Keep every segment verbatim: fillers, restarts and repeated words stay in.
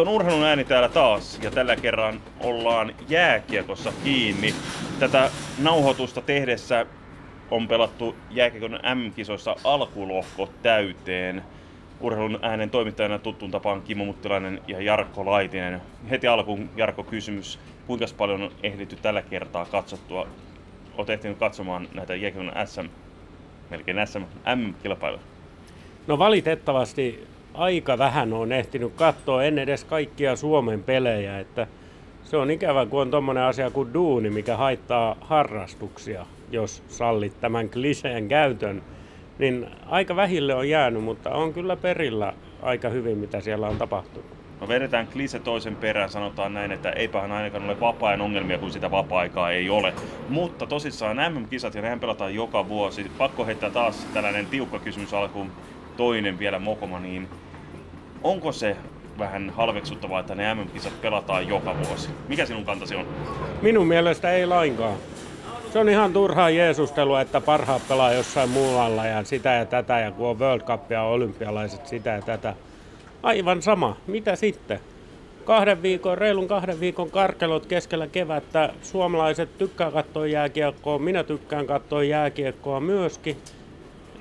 Se on Urheilun ääni täällä taas ja tällä kerran ollaan jääkiekossa kiinni. Tätä nauhoitusta tehdessä on pelattu jääkiekon M M-kisoissa alkulohko täyteen. Urheilun äänen toimittajana tuttuun tapaan Kimmo Muttilainen ja Jarkko Laitinen. Heti alkuun Jarkko kysymys, kuinka paljon on ehditty tällä kertaa katsottua? Olet ehtinyt katsomaan näitä jääkiekon S M, melkein S M, M M-kilpailuja. No valitettavasti aika vähän on ehtinyt katsoa, en edes kaikkia Suomen pelejä, että se on ikävä, kun on tommonen asia kuin duuni, mikä haittaa harrastuksia, jos sallit tämän kliseen käytön, niin aika vähille on jäänyt, mutta on kyllä perillä aika hyvin, mitä siellä on tapahtunut. No vedetään klise toisen perään, sanotaan näin, että eipähän ainakaan ole vapaa-ajan ongelmia, kun sitä vapaa-aikaa ei ole. Mutta tosissaan M M-kisat ja nehän pelataan joka vuosi. Pakko heittää taas tällainen tiukka kysymys alkuun, toinen vielä mokoma, niin onko se vähän halveksuttavaa, että ne M M-kisat pelataan joka vuosi? Mikä sinun kantasi on? Minun mielestä ei lainkaan. Se on ihan turhaa jeesustelua, että parhaat pelaa jossain muualla ja sitä ja tätä, ja kun on World Cup ja olympialaiset sitä ja tätä. Aivan sama. Mitä sitten? Kahden viikon, reilun kahden viikon karkelot keskellä kevättä. Suomalaiset tykkää katsoa jääkiekkoa, minä tykkään katsoa jääkiekkoa myöskin.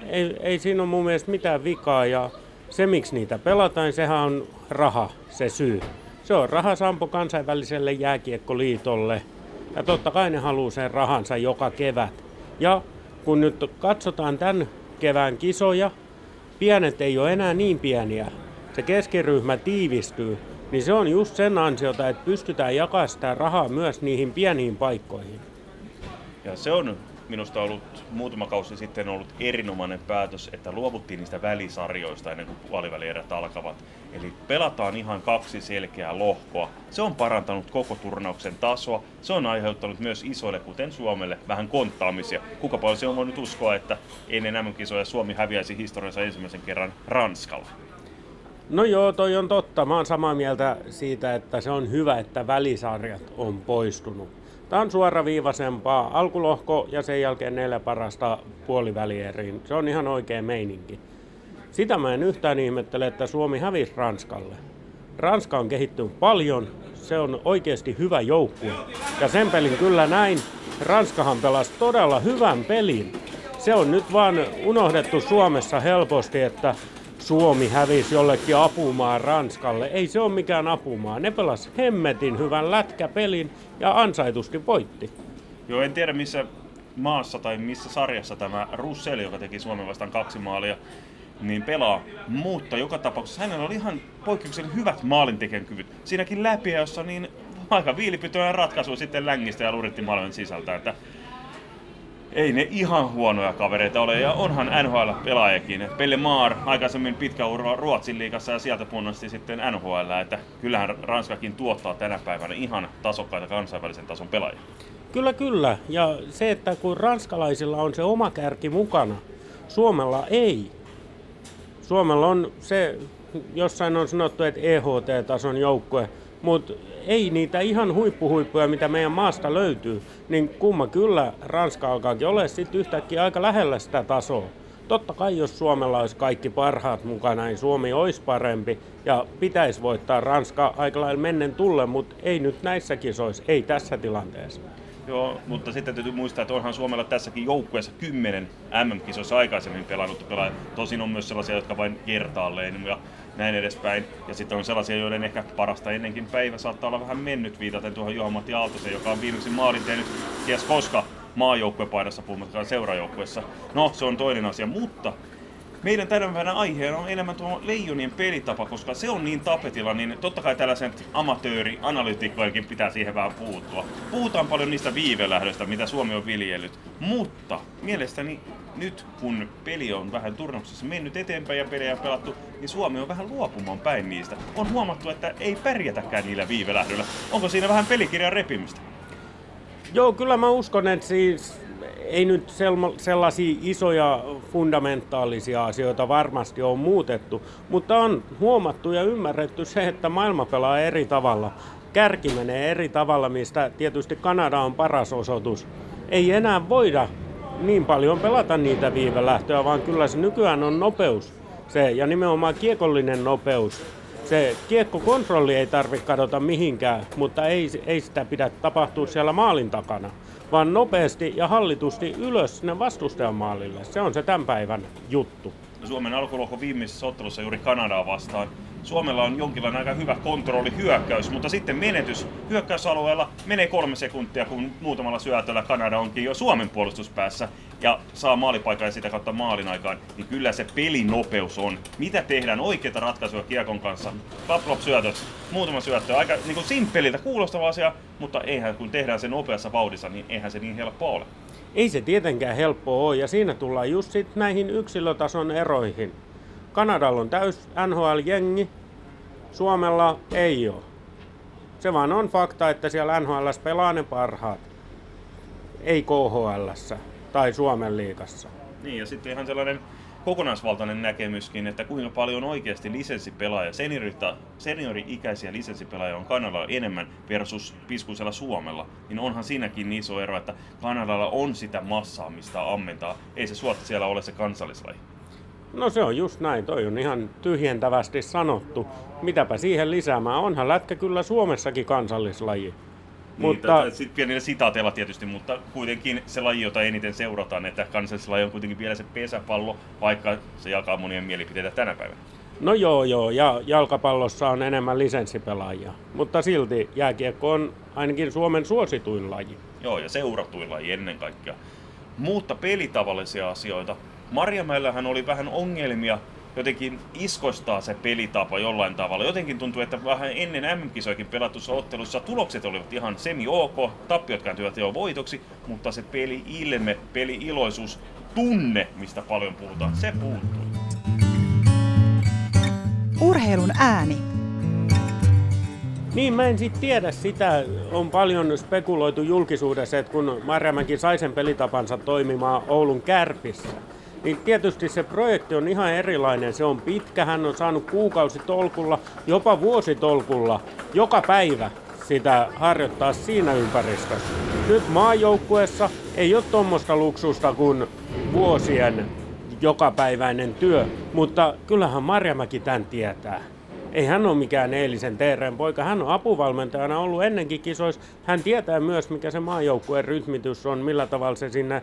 Ei, ei siinä ole mun mielestä mitään vikaa, ja se miksi niitä pelataan, sehän on raha, se syy. Se on rahasampo kansainväliselle jääkiekkoliitolle, ja totta kai ne haluaa sen rahansa joka kevät. Ja kun nyt katsotaan tämän kevään kisoja, pienet ei ole enää niin pieniä. Se keskiryhmä tiivistyy, niin se on just sen ansiota, että pystytään jakamaan sitä rahaa myös niihin pieniin paikkoihin. Ja se on minusta ollut muutama kausi sitten ollut erinomainen päätös, että luovuttiin niistä välisarjoista ennen kuin puolivälierät alkavat. Eli pelataan ihan kaksi selkeää lohkoa. Se on parantanut koko turnauksen tasoa. Se on aiheuttanut myös isoille, kuten Suomelle, vähän konttaamisia. Kuka paljon se on voinut uskoa, että ennen M M-kisoja Suomi häviäisi historiansa ensimmäisen kerran Ranskalle? No joo, toi on totta. Mä oon samaa mieltä siitä, että se on hyvä, että välisarjat on poistunut. Tää on suoraviivaisempaa. Alkulohko ja sen jälkeen neljä parasta puolivälieriin. Se on ihan oikea meininki. Sitä mä en yhtään ihmettele, että Suomi hävisi Ranskalle. Ranska on kehittynyt paljon. Se on oikeasti hyvä joukkue. Ja sen pelin kyllä näin. Ranskahan pelasi todella hyvän pelin. Se on nyt vaan unohdettu Suomessa helposti, että Suomi hävisi jollekin apumaa Ranskalle. Ei se ole mikään apumaa. Ne pelasi hemmetin hyvän lätkäpelin ja ansaitusti voitti. Joo, en tiedä missä maassa tai missä sarjassa tämä Russell, joka teki Suomen vastaan kaksi maalia, niin pelaa. Mutta joka tapauksessa hänellä oli ihan poikkeuksellisen hyvät maalintekijän kyvyt. Siinäkin läpi, jossa niin aika viilipitoinen ratkaisu sitten längistä ja luritti maalin sisältä. Että ei ne ihan huonoja kavereita ole, ja onhan N H L-pelaajakin. Pelle Maar aikaisemmin pitkä ura Ruotsin liigassa ja sieltä punnasti sitten N H L, että kyllähän Ranskakin tuottaa tänä päivänä ihan tasokkaita kansainvälisen tason pelaajia. Kyllä, kyllä. Ja se, että kun ranskalaisilla on se oma kärki mukana, Suomella ei. Suomella on se, jossain on sanottu, että E H T-tason joukkue, mutta ei niitä ihan huippuhuippuja, mitä meidän maasta löytyy, niin kumma kyllä Ranska alkaakin ole sitten yhtäkkiä aika lähellä sitä tasoa. Totta kai jos Suomella olisi kaikki parhaat mukana, niin Suomi olisi parempi ja pitäisi voittaa Ranska aika lailla mennen tulle, mutta ei nyt näissä kisoissa, ei tässä tilanteessa. Joo, mutta sitten täytyy muistaa, että onhan Suomella tässäkin joukkueessa kymmenen M M-kisoissa aikaisemmin pelannut pelaaja. Tosin on myös sellaisia, jotka vain kertaalleen ja näin edespäin. Ja sitten on sellaisia, joiden ehkä parasta ennenkin päivä saattaa olla vähän mennyt, viitaten tuohon Juha-Matti Aaltosen, joka on viimeksi maalin tehnyt ties koska maajoukkuepaidassa, puhumattakaan seurajoukkueessa. No, se on toinen asia, mutta meidän tämän päivänä aiheena on enemmän tuo leijonien pelitapa, koska se on niin tapetilla, niin totta kai tällaisen amatööri-analytikkojenkin pitää siihen vähän puuttua. Puhutaan paljon niistä viivelähdöistä, mitä Suomi on viljellyt, mutta mielestäni nyt kun peli on vähän turnauksessa mennyt eteenpäin ja pelejä on pelattu, niin Suomi on vähän luopumaan päin niistä. On huomattu, että ei pärjätäkään niillä viivelähdöillä. Onko siinä vähän pelikirjan repimistä? Joo, kyllä mä uskon, että siis ei nyt sellaisia isoja fundamentaalisia asioita varmasti ole muutettu, mutta on huomattu ja ymmärretty se, että maailma pelaa eri tavalla. Kärki menee eri tavalla, mistä tietysti Kanada on paras osoitus. Ei enää voida niin paljon pelata niitä viivelähtöjä, vaan kyllä se nykyään on nopeus. Se, ja nimenomaan kiekollinen nopeus. se kiekkokontrolli ei tarvitse kadota mihinkään, mutta ei, ei sitä pidä tapahtua siellä maalin takana, vaan nopeasti ja hallitusti ylös sinne vastustajan maalille. Se on se tämän päivän juttu. Suomen alkulohkon viimeisessä ottelussa juuri Kanadaa vastaan. Suomella on jonkinlainen aika hyvä kontrolli hyökkäys, mutta sitten menetys hyökkäysalueella menee kolme sekuntia, kun muutamalla syötöllä Kanada onkin jo Suomen puolustuspäässä ja saa maalipaikan ja sitä kautta maalin aikaan, niin kyllä se pelinopeus on. Mitä tehdään oikeita ratkaisuja kiekon kanssa? Kaplop syötös, muutama syöttö, aika niin kuin simppeliltä kuulostava asia, mutta eihän kun tehdään se nopeassa vauhdissa, niin eihän se niin helppoa ole. Ei se tietenkään helppoa ole ja siinä tullaan just sit näihin yksilötason eroihin. Kanadalla on täys N H L-jengi, Suomella ei ole. Se vaan on fakta, että siellä N H L:ssä pelaa ne parhaat, ei K H L:ssä tai Suomen liigassa. Niin ja sitten ihan sellainen kokonaisvaltainen näkemyskin, että kuinka paljon oikeasti lisenssipelaajia, seniori-ikäisiä lisenssipelaajia on Kanadalla enemmän versus piskuisella Suomella, niin onhan siinäkin iso ero, että Kanadalla on sitä massaa, mistä ammentaa. Ei se suotta siellä ole se kansallislaji. No se on just näin, toi on ihan tyhjentävästi sanottu. Mitäpä siihen lisäämään, onhan lätkä kyllä Suomessakin kansallislaji. Mutta niin, pienillä sitaateilla tietysti, mutta kuitenkin se laji, jota eniten seurataan, että kansallislaji on kuitenkin vielä se pesäpallo, vaikka se jakaa monien mielipiteitä tänä päivänä. No joo joo, ja jalkapallossa on enemmän lisenssipelaajia, mutta silti jääkiekko on ainakin Suomen suosituin laji. Joo, ja seuratuin laji ennen kaikkea. Mutta pelitavallisia asioita. Marjamäellähän oli vähän ongelmia, jotenkin iskostaa se pelitapa jollain tavalla. Jotenkin tuntuu, että vähän ennen M M-kisoikin pelatussa ottelussa tulokset olivat ihan semi-ok, tappiot kääntyivät jo voitoksi, mutta se peli-ilme, peli-iloisuus, tunne, mistä paljon puhutaan, se puuttui. Urheilun ääni. Niin, mä en sit tiedä sitä. On paljon spekuloitu julkisuudessa, että kun Marjamäki sai sen pelitapansa toimimaan Oulun Kärpissä, niin tietysti se projekti on ihan erilainen. Se on pitkä, hän on saanut kuukausitolkulla, jopa vuositolkulla, joka päivä sitä harjoittaa siinä ympäristössä. Nyt maajoukkuessa ei ole tuommoista luksusta kuin vuosien jokapäiväinen työ, mutta kyllähän Marjamäki tämän tietää. Ei hän ole mikään eilisen teeren poika, hän on apuvalmentajana ollut ennenkin kisoissa. Hän tietää myös, mikä se maajoukkueen rytmitys on, millä tavalla se sinne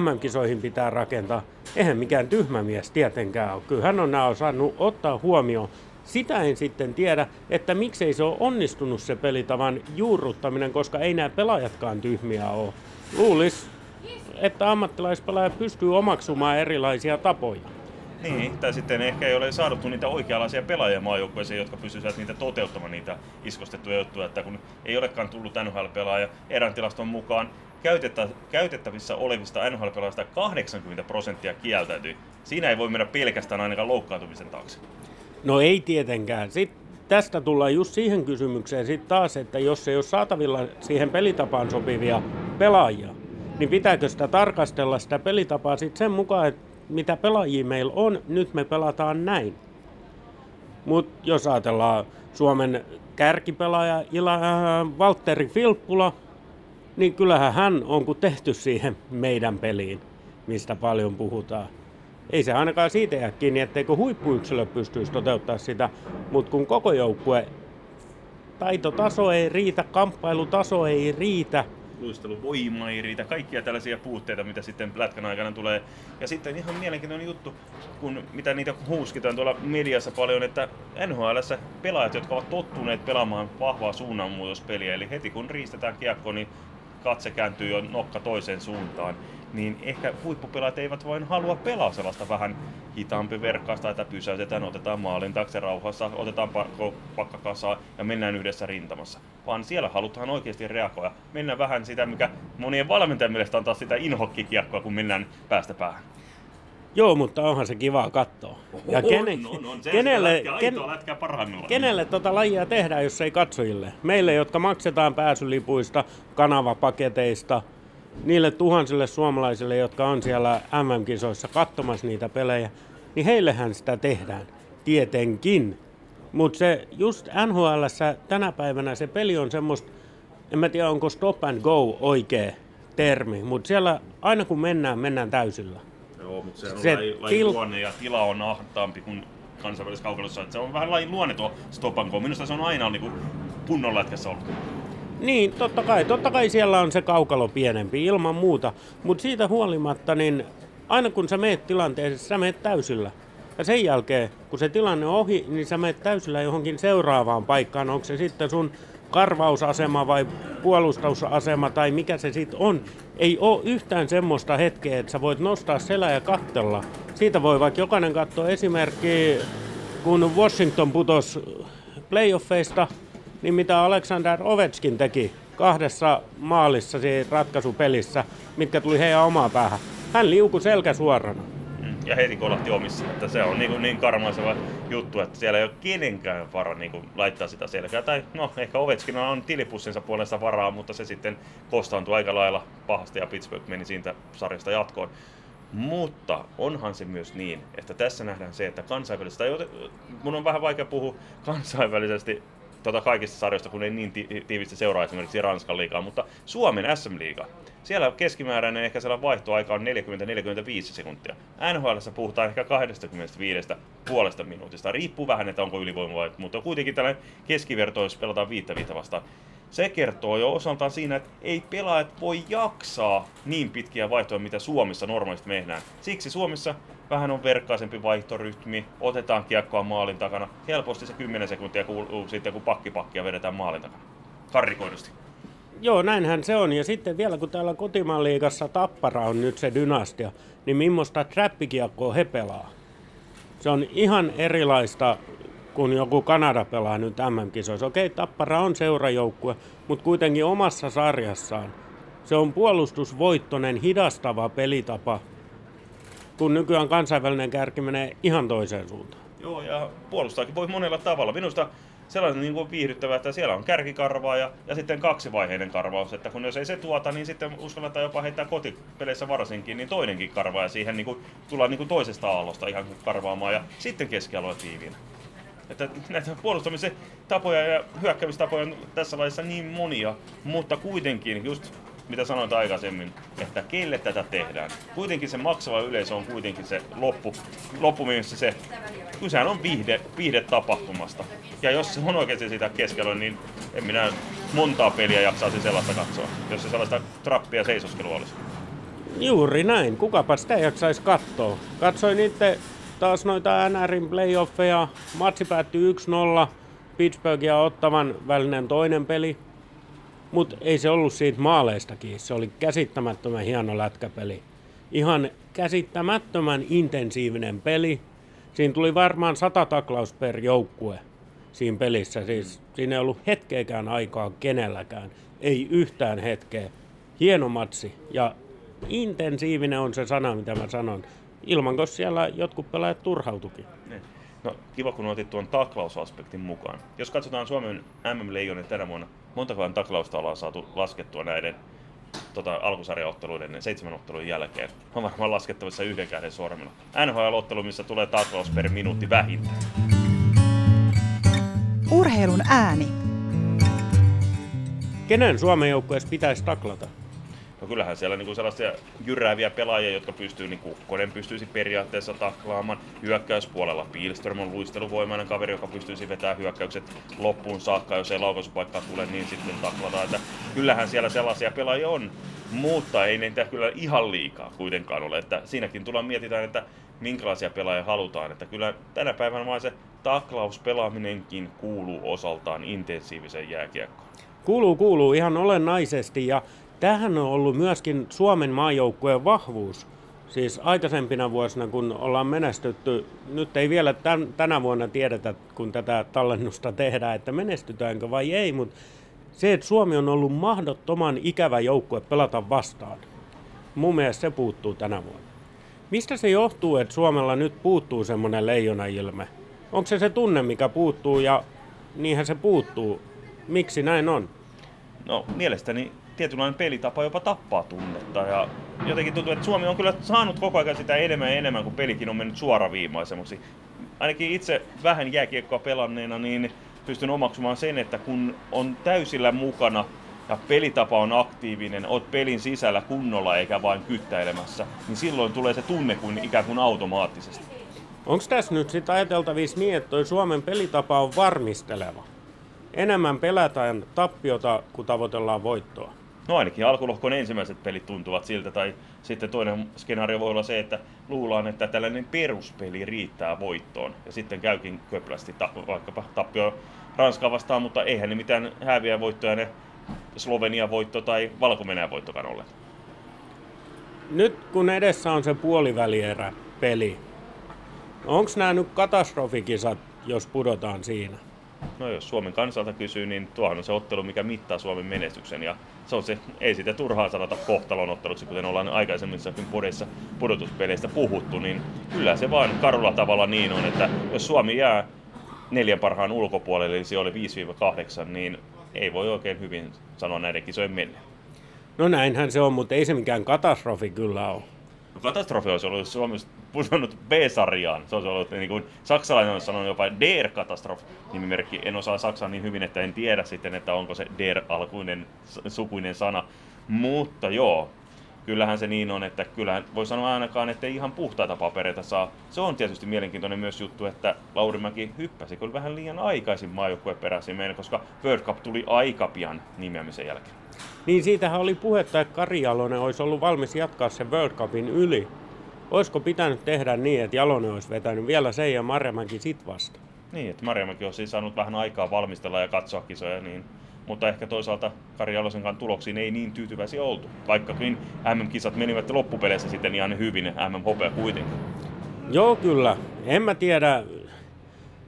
M M-kisoihin pitää rakentaa. Eihän mikään tyhmä mies tietenkään ole. Kyllä hän on nämä osannut ottaa huomioon. Sitä en sitten tiedä, että miksei se ole onnistunut se pelitavan juurruttaminen, koska ei nämä pelaajatkaan tyhmiä ole. Luulisi, että ammattilaispelaaja pystyy omaksumaan erilaisia tapoja. Niin, tai sitten ehkä ei ole saaduttu niitä oikeanlaisia pelaajia maajoukkueeseen, jotka pystyisivät niitä toteuttamaan niitä iskostettuja juttuja, että kun ei olekaan tullut N H L-pelaaja, erään tilaston mukaan käytettä, käytettävissä olevista N H L-pelaajista kahdeksankymmentä prosenttia kieltäytyi. Siinä ei voi mennä pelkästään ainakaan loukkaantumisen taakse. No ei tietenkään. Sitten tästä tullaan just siihen kysymykseen sitten taas, että jos ei ole saatavilla siihen pelitapaan sopivia pelaajia, niin pitääkö sitä tarkastella sitä pelitapaa sitten sen mukaan, että mitä pelaajia meillä on, nyt me pelataan näin. Mutta jos ajatellaan Suomen kärkipelaaja Ila- Valtteri Filppula, niin kyllähän hän on kun tehty siihen meidän peliin, mistä paljon puhutaan. Ei se ainakaan siitä jää kiinni, etteikö huippuyksilö pystyisi toteuttaa sitä, mutta kun koko joukkue taitotaso ei riitä, kamppailutaso ei riitä, luisteluvoima ei riitä, kaikkia tällaisia puutteita, mitä sitten lätkän aikana tulee. Ja sitten ihan mielenkiintoinen juttu, kun mitä niitä huuskitaan tuolla mediassa paljon, että N H L:ssä pelaajat, jotka ovat tottuneet pelaamaan vahvaa suunnanmuutospeliä, eli heti kun riistetään kiekko, niin katse kääntyy jo nokka toiseen suuntaan, niin ehkä huippupelaajat eivät vain halua pelaa sellaista vähän hitaampi verkkaista, että pysäytetään, otetaan maalin taakse rauhassa, otetaan pakka kasaan ja mennään yhdessä rintamassa. Vaan siellä halutaan oikeasti reagoida. Mennään vähän sitä, mikä monien valmentajien mielestä on taas sitä inhokkikiekkoa, kun mennään päästä päähän. Joo, mutta onhan se kivaa katsoa. Ja kene, on, on, on. Kenelle, lätkää, ken, kenelle tota lajia tehdään, jos ei katsojille? Meille, jotka maksetaan pääsylipuista, kanavapaketeista, niille tuhansille suomalaisille, jotka on siellä M M-kisoissa katsomassa niitä pelejä, niin heillehän sitä tehdään. Tietenkin. Mutta se just N H L:ssä tänä päivänä se peli on semmoista, en mä tiedä onko stop and go oikea termi, mutta siellä aina kun mennään, mennään täysillä. Joo, mutta se, se laji, laji til... luonne ja tila on ahtaampi kuin kansainvälisessä kaukalossa. Se on vähän lajin luonne tuo stopanko. Minusta se on aina niin punnonlätkässä ollut. Niin, totta kai. Totta kai siellä on se kaukalo pienempi, ilman muuta. Mutta siitä huolimatta, niin aina kun sä meet tilanteeseen, sä meet täysillä. Ja sen jälkeen, kun se tilanne on ohi, niin sä meet täysillä johonkin seuraavaan paikkaan. Onko se sitten sun karvausasema vai puolustusasema tai mikä se sitten on? Ei ole yhtään semmoista hetkeä, että sä voit nostaa selää ja katsella. Siitä voi vaikka jokainen katsoa esimerkki, kun Washington putosi playoffeista, niin mitä Alexander Ovechkin teki kahdessa maalissa siinä ratkaisupelissä, mitkä tuli heidän omaa päähän. Hän liukui selkä suorana. Ja heti kolahti omissa, että se on niin, niin karmaiseva juttu, että siellä ei ole kenenkään vara niin laittaa sitä selkää. Tai no, ehkä Ovechkin on tilipussinsa puolensa varaa, mutta se sitten kostaantui aika lailla pahasti ja Pittsburgh meni siitä sarjasta jatkoon. Mutta onhan se myös niin, että tässä nähdään se, että kansainvälisesti, tai mun on vähän vaikea puhua kansainvälisesti tuota kaikista sarjoista, kun ei niin tiivisti seuraa esimerkiksi Ranskan liigaa, mutta Suomen äs äm-liiga. Siellä keskimääräinen ehkä siellä vaihtoaika on neljäkymmentä neljäkymmentäviisi sekuntia. N H L:ssä puhutaan ehkä kaksikymmentäviisi pilkku viisi minuutista. Riippuu vähän, että onko ylivoimaa, mutta kuitenkin tällainen keskiverto, jos pelataan viittä viittä vastaan. Se kertoo jo osaltaan siinä, että ei pelaajat voi jaksaa niin pitkiä vaihtoja, mitä Suomessa normaalisti mehdään. Siksi Suomessa vähän on verkkaisempi vaihtorytmi, otetaan kiekkoa maalin takana. Helposti se kymmenen sekuntia kuuluu sitten, kun pakkipakkia vedetään maalin takana. Karrikoidusti. Joo, näinhän se on. Ja sitten vielä, kun täällä kotimaan liigassa Tappara on nyt se dynastia, niin millaista trappikiekkoa he pelaa? Se on ihan erilaista, kun joku Kanada pelaa nyt äm äm-kisoissa. Okei, Tappara on seurajoukkue, mutta kuitenkin omassa sarjassaan. Se on puolustusvoittoinen, hidastava pelitapa, kun nykyään kansainvälinen kärki menee ihan toiseen suuntaan. Joo, ja puolustaakin voi monella tavalla. Minusta sellainen niin kuin viihdyttävää, että siellä on kärkikarvaaja ja sitten kaksivaiheinen karvaus, että kun jos ei se tuota, niin sitten uskalletaan jopa heittää kotipeleissä varsinkin, niin toinenkin karvaaja siihen niin kuin, tullaan niin kuin toisesta aallosta ihan karvaamaan ja sitten keskialue tiiviinä. Että näitä puolustamisen tapoja ja hyökkäämistapoja on tässä laissa niin monia, mutta kuitenkin just mitä sanoit aikaisemmin, että kelle tätä tehdään. Kuitenkin se maksava yleisö on kuitenkin se loppu, loppumyyssä se. Kysehän on viihde, viihde tapahtumasta. Ja jos se on oikeasti sitä keskellä, niin en minä montaa peliä jaksaisi sellaista katsoa, jos se sellaista trappia seisoskelua olisi. Juuri näin. Kukapa sitä jaksaisi katsoa. Katsoin itse taas noita N R:n playoffeja. Matsi päättyi yksi nolla. Pittsburgh ja Ottawan välinen toinen peli. Mutta ei se ollut siitä maaleistakin. Se oli käsittämättömän hieno lätkäpeli. Ihan käsittämättömän intensiivinen peli. Siinä tuli varmaan sata taklaus per joukkue siinä pelissä. Siis siinä ei ollut hetkeäkään aikaa kenelläkään. Ei yhtään hetkeä. Hieno matsi. Ja intensiivinen on se sana, mitä mä sanon. Ilman, koska siellä jotkut pelaajat turhautukin. No, kiva, kun otit tuon taklausaspektin mukaan. Jos katsotaan Suomen äm äm-leijonen tänä vuonna, montakaan taklausta ollaan saatu laskettua näiden tota, alkusarjaotteluiden ja seitsemän ottelun jälkeen. On varmaan laskettavissa yhden käden sormilla. N H L-ottelu, missä tulee taklaus per minuutti vähintään. Urheilun ääni. Kenen Suomen joukkueessa pitäisi taklata? No kyllähän siellä niinku sellaisia jyrääviä pelaajia, jotka pystyy, niin Kukkonen pystyisi periaatteessa taklaamaan. Hyökkäyspuolella Pilström on luisteluvoimainen kaveri, joka pystyisi vetämään hyökkäykset loppuun saakka. Jos ei laukaisupaikkaa tule, niin sitten taklataan. Että kyllähän siellä sellaisia pelaajia on, mutta ei niitä kyllä ihan liikaa kuitenkaan ole. Että siinäkin tullaan mietitään, että minkälaisia pelaajia halutaan. Että kyllä tänä päivänä vaan se taklauspelaaminenkin kuuluu osaltaan intensiivisen jääkiekkoon. Kuuluu, kuuluu ihan olennaisesti. Ja tämähän on ollut myöskin Suomen maajoukkueen vahvuus. Siis aikaisempina vuosina, kun ollaan menestytty, nyt ei vielä tämän, tänä vuonna tiedetä, kun tätä tallennusta tehdään, että menestytäänkö vai ei, mutta se, että Suomi on ollut mahdottoman ikävä joukkue pelata vastaan, mun mielestä se puuttuu tänä vuonna. Mistä se johtuu, että Suomella nyt puuttuu semmoinen leijonailme? Onko se se tunne, mikä puuttuu, ja niinhän se puuttuu? Miksi näin on? No, mielestäni tietynlainen pelitapa jopa tappaa tunnetta ja jotenkin tuntuu, että Suomi on kyllä saanut koko ajan sitä enemmän ja enemmän, kun pelikin on mennyt suoraviimaisemmaksi. Ainakin itse vähän jääkiekkoa pelanneena, niin pystyn omaksumaan sen, että kun on täysillä mukana ja pelitapa on aktiivinen, oot pelin sisällä kunnolla eikä vain kyttäilemässä, niin silloin tulee se tunne kuin ikään kuin automaattisesti. Onko tässä nyt sitten ajateltavissa niin, että toi Suomen pelitapa on varmisteleva? Enemmän pelätään tappiota, kun tavoitellaan voittoa. No ainakin alkulohkon ensimmäiset pelit tuntuvat siltä, tai sitten toinen skenaario voi olla se, että luullaan, että tällainen peruspeli riittää voittoon. Ja sitten käykin köplästi ta- vaikkapa tappio Ranskaa vastaan, mutta eihän ne mitään häviä voittoja ne Slovenian voitto tai Valko-Venäjän voittokaan ole. Nyt kun edessä on se puolivälierä peli, onko nämä nyt katastrofikisat, jos pudotaan siinä? No jos Suomen kansalta kysyy, niin tuohan on se ottelu, mikä mittaa Suomen menestyksen. Ja se on se, ei sitä turhaa sanota kohtalon otteluksi, kuten ollaan aikaisemmissakin podeissa pudotuspeleistä puhuttu, niin kyllä se vaan karulla tavalla niin on, että jos Suomi jää neljän parhaan ulkopuolelle, eli se oli viisi kahdeksan, niin ei voi oikein hyvin sanoa näiden kisojen mennä. No näinhän se on, mutta ei se mikään katastrofi kyllä ole. No katastrofi olisi ollut, jos Suomi olisi pusannut B-sarjaan. Se olisi ollut, niin kuin saksalainen on sanonut jopa D R-katastrof-nimimerkki. En osaa saksaa niin hyvin, että en tiedä sitten, että onko se D R-alkuinen sukuinen sana. Mutta joo, kyllähän se niin on, että kyllähän voi sanoa ainakaan, että ei ihan puhtaita papereita saa. Se on tietysti mielenkiintoinen myös juttu, että Laurimäki hyppäsi kyllä vähän liian aikaisin maajoukkueen peräsimeen, koska World Cup tuli aika pian nimeämisen jälkeen. Niin siitähän oli puhetta, että Kari Jalonen olisi ollut valmis jatkaa sen World Cupin yli. Olisiko pitänyt tehdä niin, että Jalonen olisi vetänyt vielä sen ja Marjamäki sit vasta? Niin, että Marjamäki olisi saanut vähän aikaa valmistella ja katsoa kisoja, niin. Mutta ehkä toisaalta Kari Jalosenkaan tuloksiin ei niin tyytyväisiä oltu. Vaikkakin M M-kisat menivät loppupeleissä sitten ihan hyvin, M M-hopea kuitenkin. Joo kyllä, en mä tiedä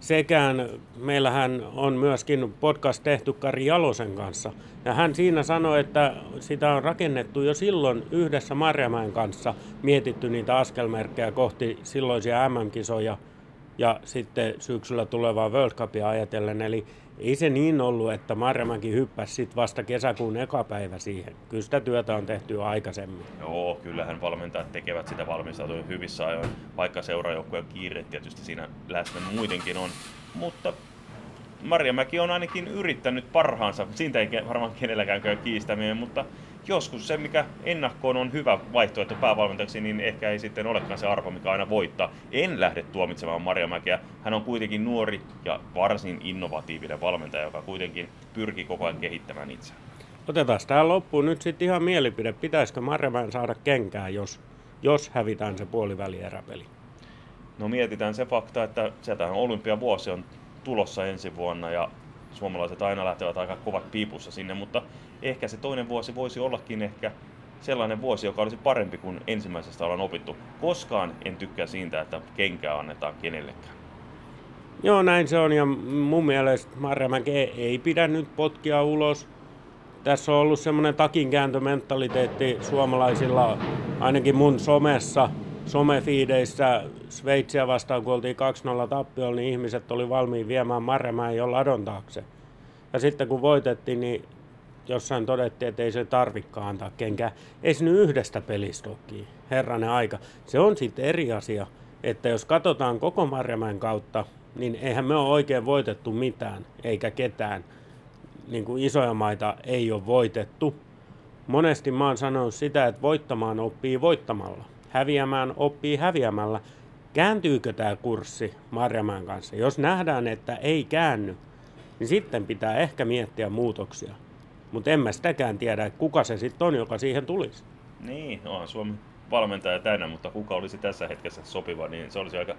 sekään. Meillähän on myöskin podcast tehty Kari Jalosen kanssa. Ja hän siinä sanoi, että sitä on rakennettu jo silloin yhdessä Marjamäen kanssa, mietitty niitä askelmerkkejä kohti silloisia M M-kisoja ja sitten syksyllä tulevaa World Cupia ajatellen. Eli ei se niin ollut, että Marjamäki hyppäsi sit vasta kesäkuun eka päivä siihen. Kyllä sitä työtä on tehty jo aikaisemmin. Joo, kyllähän valmentajat tekevät sitä valmistautuja hyvissä ajoin, vaikka seuraajoukkueen kiire tietysti siinä läsnä muutenkin on. Mutta Marjamäki on ainakin yrittänyt parhaansa, siitä ei varmaan kenelläkään käy kiistäminen, mutta joskus se, mikä ennakkoon on hyvä vaihtoehto päävalmentajaksi, niin ehkä ei sitten olekaan se arpa, mikä aina voittaa. En lähde tuomitsemaan Marjamäkeä. Hän on kuitenkin nuori ja varsin innovatiivinen valmentaja, joka kuitenkin pyrkii koko ajan kehittämään itseään. Otetaan tähän loppuun nyt sitten ihan mielipide. Pitäisikö Marjamäen saada kenkään, jos, jos hävitään se puolivälieräpeli? No mietitään se fakta, että sieltähän olympiavuosi on tulossa ensi vuonna ja suomalaiset aina lähtevät aika kovat piipussa sinne, mutta ehkä se toinen vuosi voisi ollakin ehkä sellainen vuosi, joka olisi parempi kuin ensimmäisestä ollaan opittu. Koskaan en tykkää siitä, että kenkää annetaan kenellekään. Joo, näin se on ja mun mielestä Marjamäki ei pidä nyt potkia ulos. Tässä on ollut semmoinen takinkääntömentaliteetti suomalaisilla, ainakin mun somessa. Somefiideissä Sveitsiä vastaan, kun oltiin kaksi nolla tappiolla, niin ihmiset oli valmiin viemään Marjamäen jo ladon taakse. Ja sitten kun voitettiin, niin jossain todettiin, että ei se tarvikaan antaa kenkään. Ei se nyt yhdestä pelistä ole kiinni, herranen aika. Se on sitten eri asia, että jos katsotaan koko Marjamäen kautta, niin eihän me ole oikein voitettu mitään, eikä ketään. Niin kuin isoja maita ei ole voitettu. Monesti mä oon sanonut sitä, että voittamaan oppii voittamalla. Häviämään oppii häviämällä. Kääntyykö tämä kurssi Marjamäen kanssa? Jos nähdään, että ei käänny, niin sitten pitää ehkä miettiä muutoksia. Mutta en mä sitäkään tiedä, että kuka se sitten on, joka siihen tulisi. Niin, onhan Suomen valmentaja tänä, mutta kuka olisi tässä hetkessä sopiva, niin se olisi aika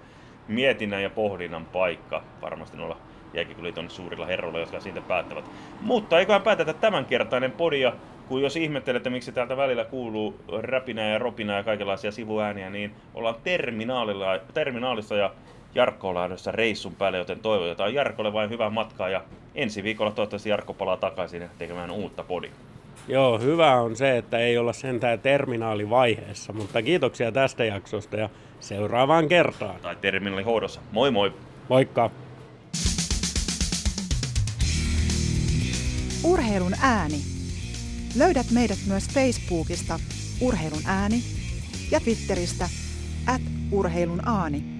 mietinnän ja pohdinnan paikka varmasti noilla jääkiekkoliiton suurilla herroilla, jotka siitä päättävät. Mutta eiköhän päätetä tämänkertainen podia. Kun jos ihmettelette, miksi täältä välillä kuuluu räpinää ja ropinaa ja kaikenlaisia sivuääniä, niin ollaan terminaalilla, terminaalissa ja Jarkko on lähdössä reissun päälle, joten toivotetaan Jarkolle vain hyvää matkaa ja ensi viikolla toivottavasti Jarkko palaa takaisin tekemään uutta podia. Joo, hyvä on se, että ei olla sentään terminaalivaiheessa, mutta kiitoksia tästä jaksosta ja seuraavaan kertaan. Tai terminaalihoidossa. Moi moi! Moikka! Urheilun ääni. Löydät meidät myös Facebookista Urheilun ääni ja Twitteristä at Urheilun aani.